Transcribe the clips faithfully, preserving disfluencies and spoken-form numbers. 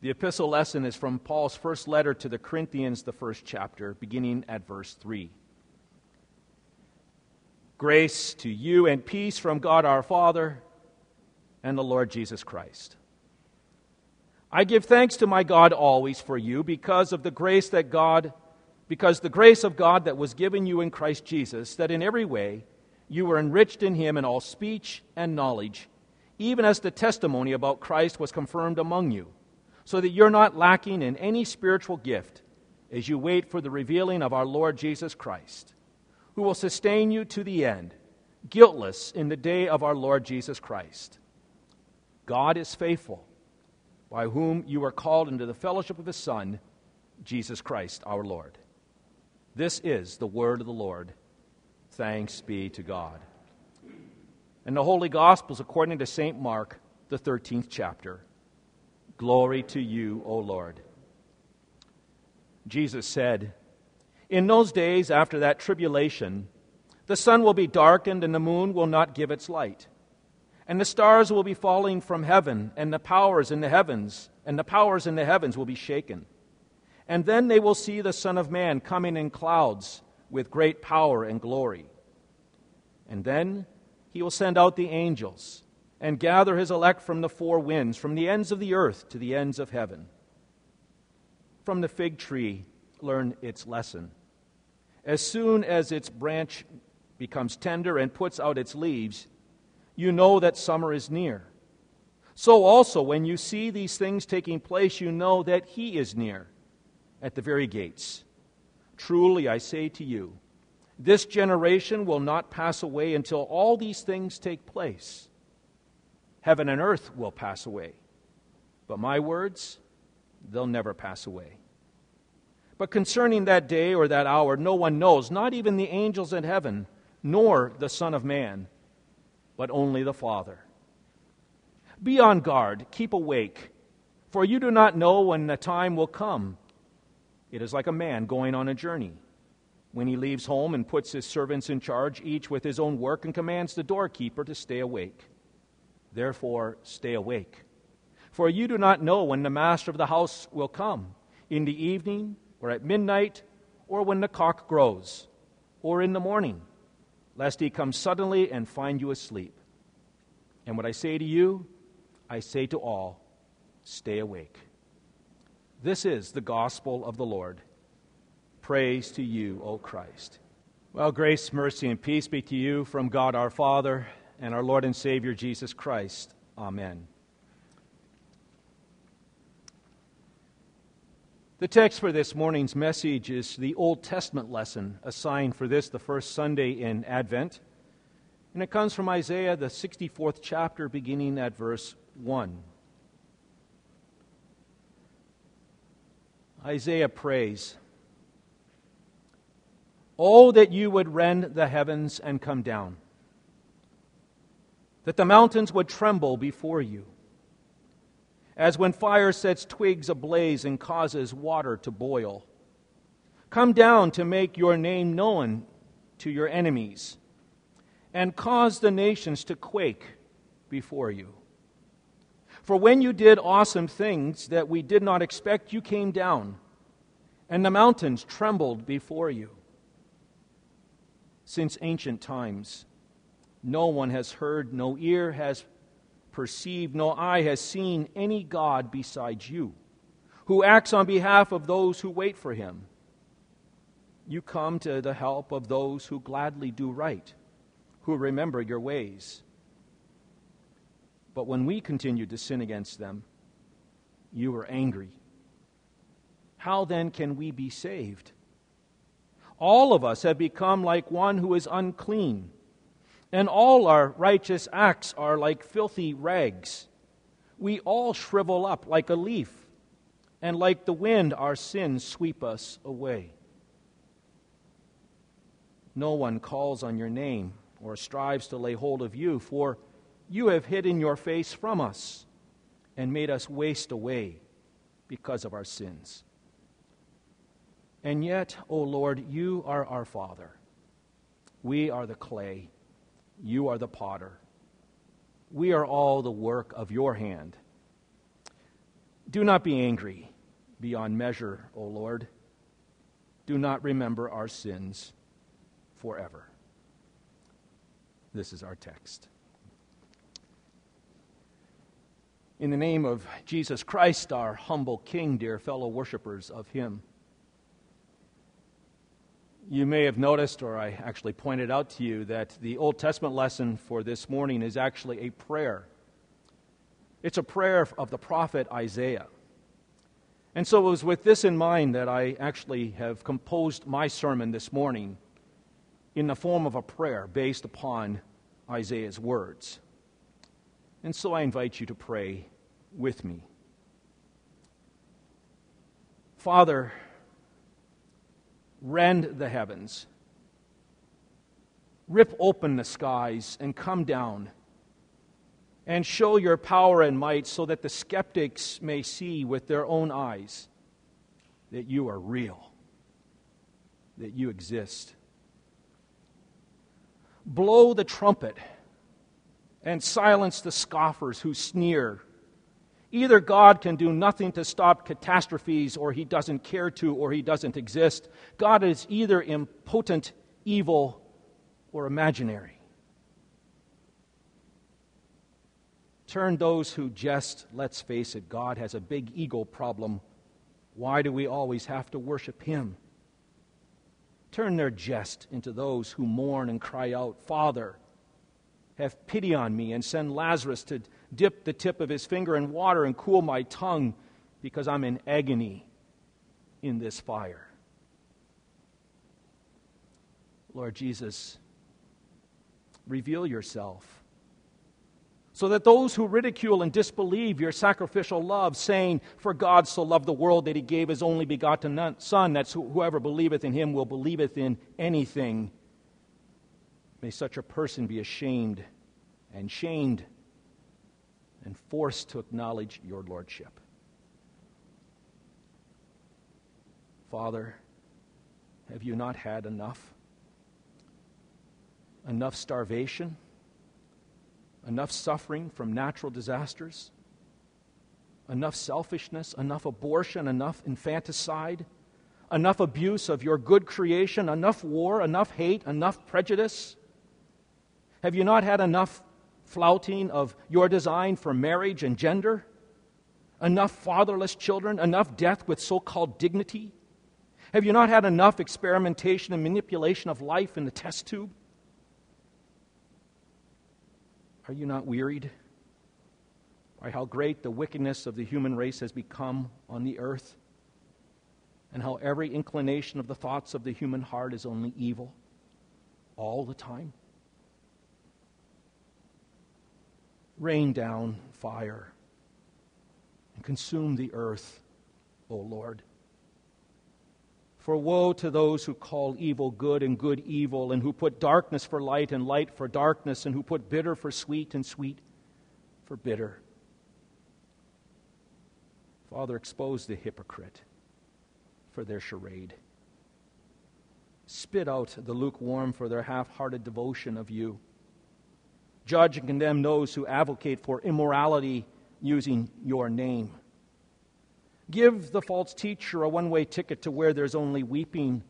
The epistle lesson is from Paul's first letter to the Corinthians, the first chapter, beginning at verse three. Grace to you and peace from God our Father and the Lord Jesus Christ. I give thanks to my God always for you because of the grace that God, because the grace of God that was given you in Christ Jesus, that in every way you were enriched in him in all speech and knowledge, even as the testimony about Christ was confirmed among you, so that you're not lacking in any spiritual gift as you wait for the revealing of our Lord Jesus Christ, who will sustain you to the end, guiltless in the day of our Lord Jesus Christ. God is faithful, by whom you are called into the fellowship of his Son, Jesus Christ our Lord. This is the word of the Lord. Thanks be to God. And the Holy Gospels according to Saint Mark, the thirteenth chapter. Glory to you, O Lord. Jesus said, in those days after that tribulation, the sun will be darkened and the moon will not give its light. And the stars will be falling from heaven, and the powers in the heavens, and the powers in the heavens will be shaken. And then they will see the Son of Man coming in clouds with great power and glory. And then he will send out the angels and gather his elect from the four winds, from the ends of the earth to the ends of heaven. From the fig tree, learn its lesson. As soon as its branch becomes tender and puts out its leaves, you know that summer is near. So also, when you see these things taking place, you know that he is near, at the very gates. Truly, I say to you, this generation will not pass away until all these things take place. Heaven and earth will pass away, but my words, they'll never pass away. But concerning that day or that hour, no one knows, not even the angels in heaven, nor the Son of Man, but only the Father. Be on guard, keep awake, for you do not know when the time will come. It is like a man going on a journey, when he leaves home and puts his servants in charge, each with his own work, and commands the doorkeeper to stay awake. Therefore, stay awake, for you do not know when the master of the house will come, in the evening, or at midnight, or when the cock crows, or in the morning, lest he come suddenly and find you asleep. And what I say to you, I say to all, stay awake. This is the gospel of the Lord. Praise to you, O Christ. Well, grace, mercy, and peace be to you from God our Father and our Lord and Savior, Jesus Christ. Amen. The text for this morning's message is the Old Testament lesson assigned for this, the first Sunday in Advent. And it comes from Isaiah, the sixty-fourth chapter, beginning at verse one. Isaiah prays, oh, that you would rend the heavens and come down, that the mountains would tremble before you, as when fire sets twigs ablaze and causes water to boil. Come down to make your name known to your enemies, and cause the nations to quake before you. For when you did awesome things that we did not expect, you came down, and the mountains trembled before you. Since ancient times, no one has heard, no ear has perceived, no eye has seen any God besides you, who acts on behalf of those who wait for him. You come to the help of those who gladly do right, who remember your ways. But when we continued to sin against them, you were angry. How then can we be saved? All of us have become like one who is unclean, and all our righteous acts are like filthy rags. We all shrivel up like a leaf, and like the wind our sins sweep us away. No one calls on your name or strives to lay hold of you, for you have hidden your face from us and made us waste away because of our sins. And yet, O Lord, you are our Father. We are the clay. You are the potter. We are all the work of your hand. Do not be angry beyond measure, O Lord. Do not remember our sins forever. This is our text. In the name of Jesus Christ, our humble King, dear fellow worshipers of Him, you may have noticed, or I actually pointed out to you, that the Old Testament lesson for this morning is actually a prayer. It's a prayer of the prophet Isaiah. And so it was with this in mind that I actually have composed my sermon this morning in the form of a prayer based upon Isaiah's words. And so I invite you to pray with me. Father, rend the heavens, rip open the skies, and come down, and show your power and might so that the skeptics may see with their own eyes that you are real, that you exist. Blow the trumpet and silence the scoffers who sneer. Either God can do nothing to stop catastrophes, or He doesn't care to, or He doesn't exist. God is either impotent, evil, or imaginary. Turn those who jest, let's face it, God has a big ego problem. Why do we always have to worship Him? Turn their jest into those who mourn and cry out, Father, have pity on me, and send Lazarus to dip the tip of his finger in water and cool my tongue, because I'm in agony in this fire. Lord Jesus, reveal yourself so that those who ridicule and disbelieve your sacrificial love, saying, for God so loved the world that He gave His only begotten Son, that whoever believeth in Him will believeth in anything. May such a person be ashamed and shamed and forced to acknowledge your lordship. Father, have you not had enough? Enough starvation? Enough suffering from natural disasters? Enough selfishness? Enough abortion? Enough infanticide? Enough abuse of your good creation? Enough war? Enough hate? Enough prejudice? Have you not had enough flouting of your design for marriage and gender? Enough fatherless children? Enough death with so-called dignity? Have you not had enough experimentation and manipulation of life in the test tube? Are you not wearied by how great the wickedness of the human race has become on the earth, and how every inclination of the thoughts of the human heart is only evil all the time? Rain down fire and consume the earth, O Lord. For woe to those who call evil good and good evil, and who put darkness for light and light for darkness, and who put bitter for sweet and sweet for bitter. Father, expose the hypocrite for their charade. Spit out the lukewarm for their half-hearted devotion of you. Judge and condemn those who advocate for immorality using your name. Give the false teacher a one-way ticket to where there's only weeping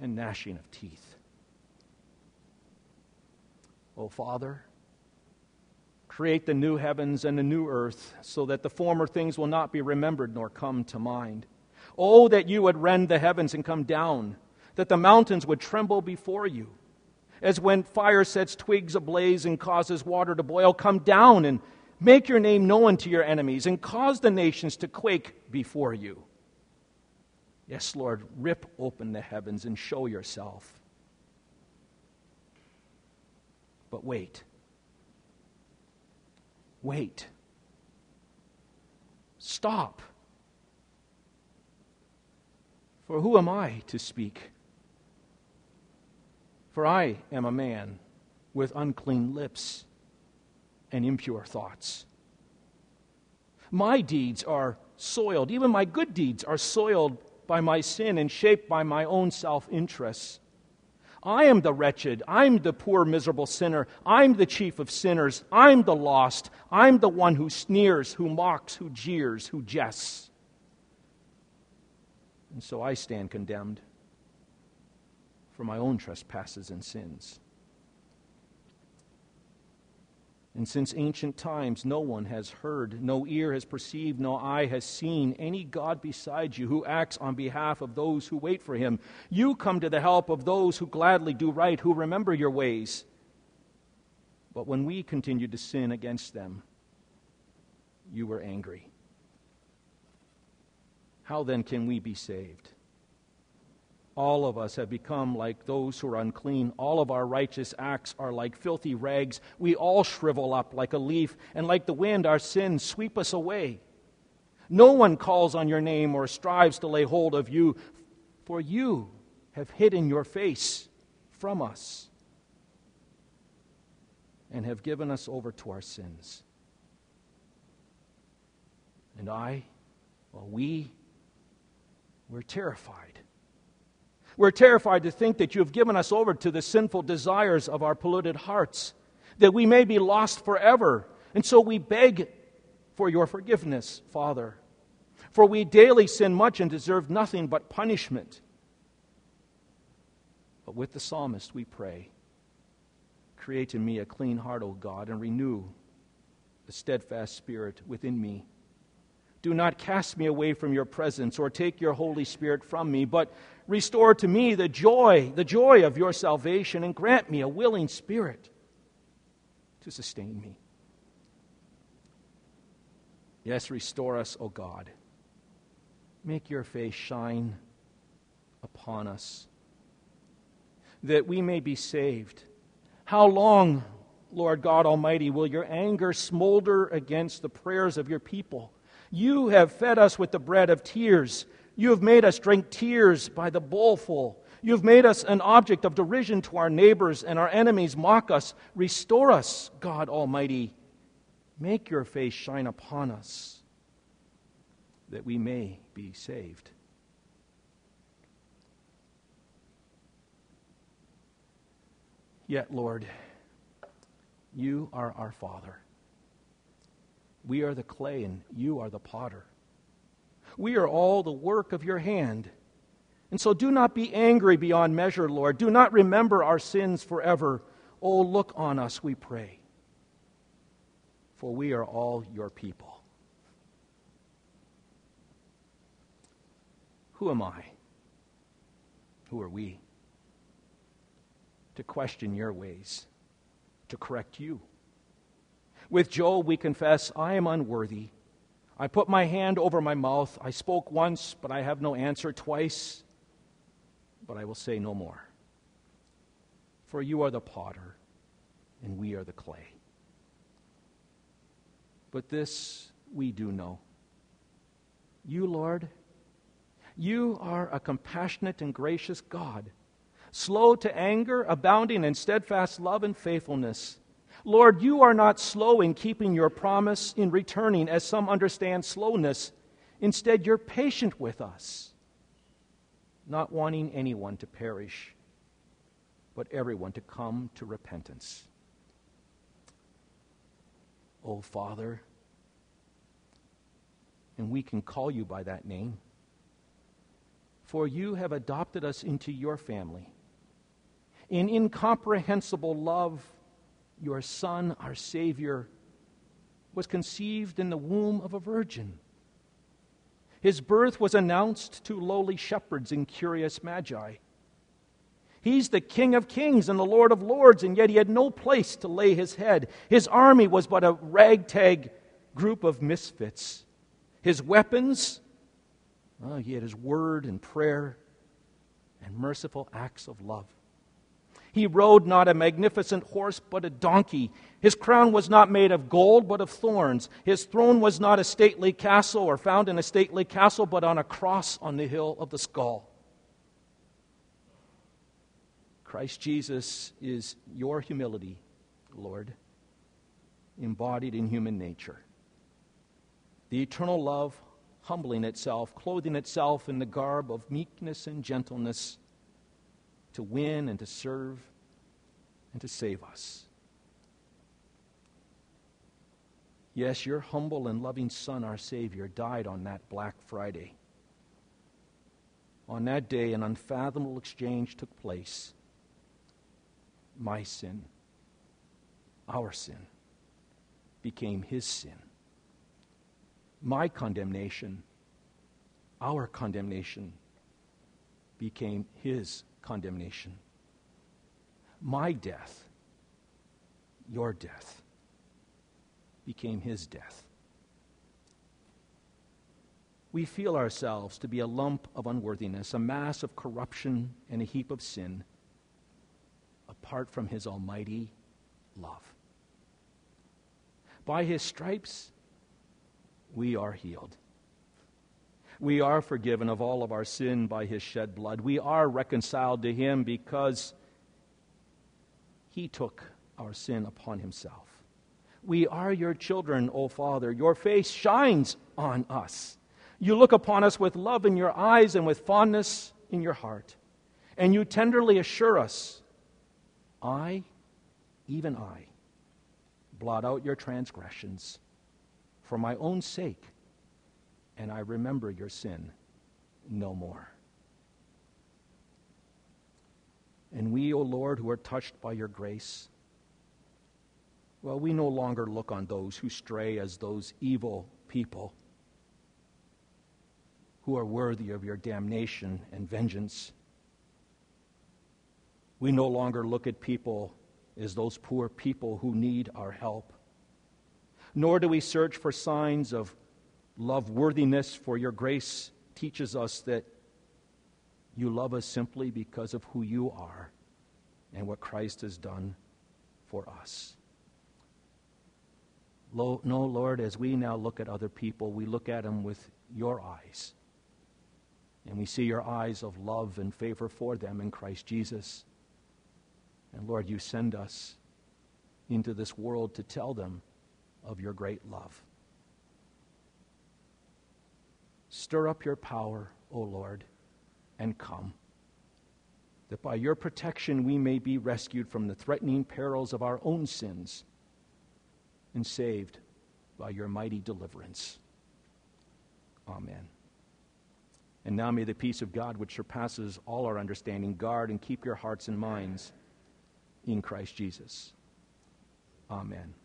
and gnashing of teeth. O Father, create the new heavens and the new earth so that the former things will not be remembered nor come to mind. Oh, that you would rend the heavens and come down, that the mountains would tremble before you. As when fire sets twigs ablaze and causes water to boil, come down and make your name known to your enemies and cause the nations to quake before you. Yes, Lord, rip open the heavens and show yourself. But wait. Wait. Stop. For who am I to speak? For I am a man with unclean lips and impure thoughts. My deeds are soiled, even my good deeds are soiled by my sin and shaped by my own self-interests. I am the wretched. I'm the poor, miserable sinner. I'm the chief of sinners. I'm the lost. I'm the one who sneers, who mocks, who jeers, who jests. And so I stand condemned for my own trespasses and sins. And since ancient times, no one has heard, no ear has perceived, no eye has seen any God beside you who acts on behalf of those who wait for him. You come to the help of those who gladly do right, who remember your ways. But when we continued to sin against them, you were angry. How then can we be saved? All of us have become like those who are unclean. All of our righteous acts are like filthy rags. We all shrivel up like a leaf, and like the wind, our sins sweep us away. No one calls on your name or strives to lay hold of you, for you have hidden your face from us and have given us over to our sins. And I, well, we, we're terrified. We're terrified to think that you have given us over to the sinful desires of our polluted hearts, that we may be lost forever. And so we beg for your forgiveness, Father. For we daily sin much and deserve nothing but punishment. But with the psalmist we pray, create in me a clean heart, O God, and renew a steadfast spirit within me. Do not cast me away from your presence or take your Holy Spirit from me, but restore to me the joy, the joy of your salvation, and grant me a willing spirit to sustain me. Yes, restore us, O God. Make your face shine upon us, that we may be saved. How long, Lord God Almighty, will your anger smolder against the prayers of your people? You have fed us with the bread of tears. You have made us drink tears by the bowlful. You have made us an object of derision to our neighbors, and our enemies mock us. Restore us, God Almighty. Make your face shine upon us, that we may be saved. Yet, Lord, you are our Father. We are the clay and you are the potter. We are all the work of your hand. And so do not be angry beyond measure, Lord. Do not remember our sins forever. Oh, look on us, we pray. For we are all your people. Who am I? Who are we? To question your ways, to correct you. With Joel, we confess, I am unworthy. I put my hand over my mouth. I spoke once, but I have no answer. Twice, but I will say no more. For you are the potter, and we are the clay. But this we do know. You, Lord, you are a compassionate and gracious God, slow to anger, abounding in steadfast love and faithfulness. Lord, you are not slow in keeping your promise, in returning, as some understand slowness. Instead, you're patient with us, not wanting anyone to perish, but everyone to come to repentance. Oh, Father, and we can call you by that name, for you have adopted us into your family. In incomprehensible love, your Son, our Savior, was conceived in the womb of a virgin. His birth was announced to lowly shepherds and curious magi. He's the King of kings and the Lord of lords, and yet he had no place to lay his head. His army was but a ragtag group of misfits. His weapons, well, he had his word and prayer and merciful acts of love. He rode not a magnificent horse, but a donkey. His crown was not made of gold, but of thorns. His throne was not a stately castle or found in a stately castle, but on a cross on the hill of the skull. Christ Jesus is your humility, Lord, embodied in human nature. The eternal love humbling itself, clothing itself in the garb of meekness and gentleness, to win and to serve and to save us. Yes, your humble and loving Son, our Savior, died on that Black Friday. On that day, an unfathomable exchange took place. My sin, our sin, became his sin. My condemnation, our condemnation, became his condemnation. My death, your death, became his death. We feel ourselves to be a lump of unworthiness, a mass of corruption, and a heap of sin, apart from his almighty love. By his stripes, we are healed. We are forgiven of all of our sin by his shed blood. We are reconciled to him because he took our sin upon himself. We are your children, O Father. Your face shines on us. You look upon us with love in your eyes and with fondness in your heart. And you tenderly assure us, I, even I, blot out your transgressions for my own sake, and I remember your sin no more. And we, O Lord, who are touched by your grace, well, we no longer look on those who stray as those evil people who are worthy of your damnation and vengeance. We no longer look at people as those poor people who need our help. Nor do we search for signs of love-worthiness, for your grace teaches us that you love us simply because of who you are and what Christ has done for us. No, Lord, as we now look at other people, we look at them with your eyes. And we see your eyes of love and favor for them in Christ Jesus. And Lord, you send us into this world to tell them of your great love. Stir up your power, O Lord, and come, that by your protection we may be rescued from the threatening perils of our own sins and saved by your mighty deliverance. Amen. And now may the peace of God, which surpasses all our understanding, guard and keep your hearts and minds in Christ Jesus. Amen.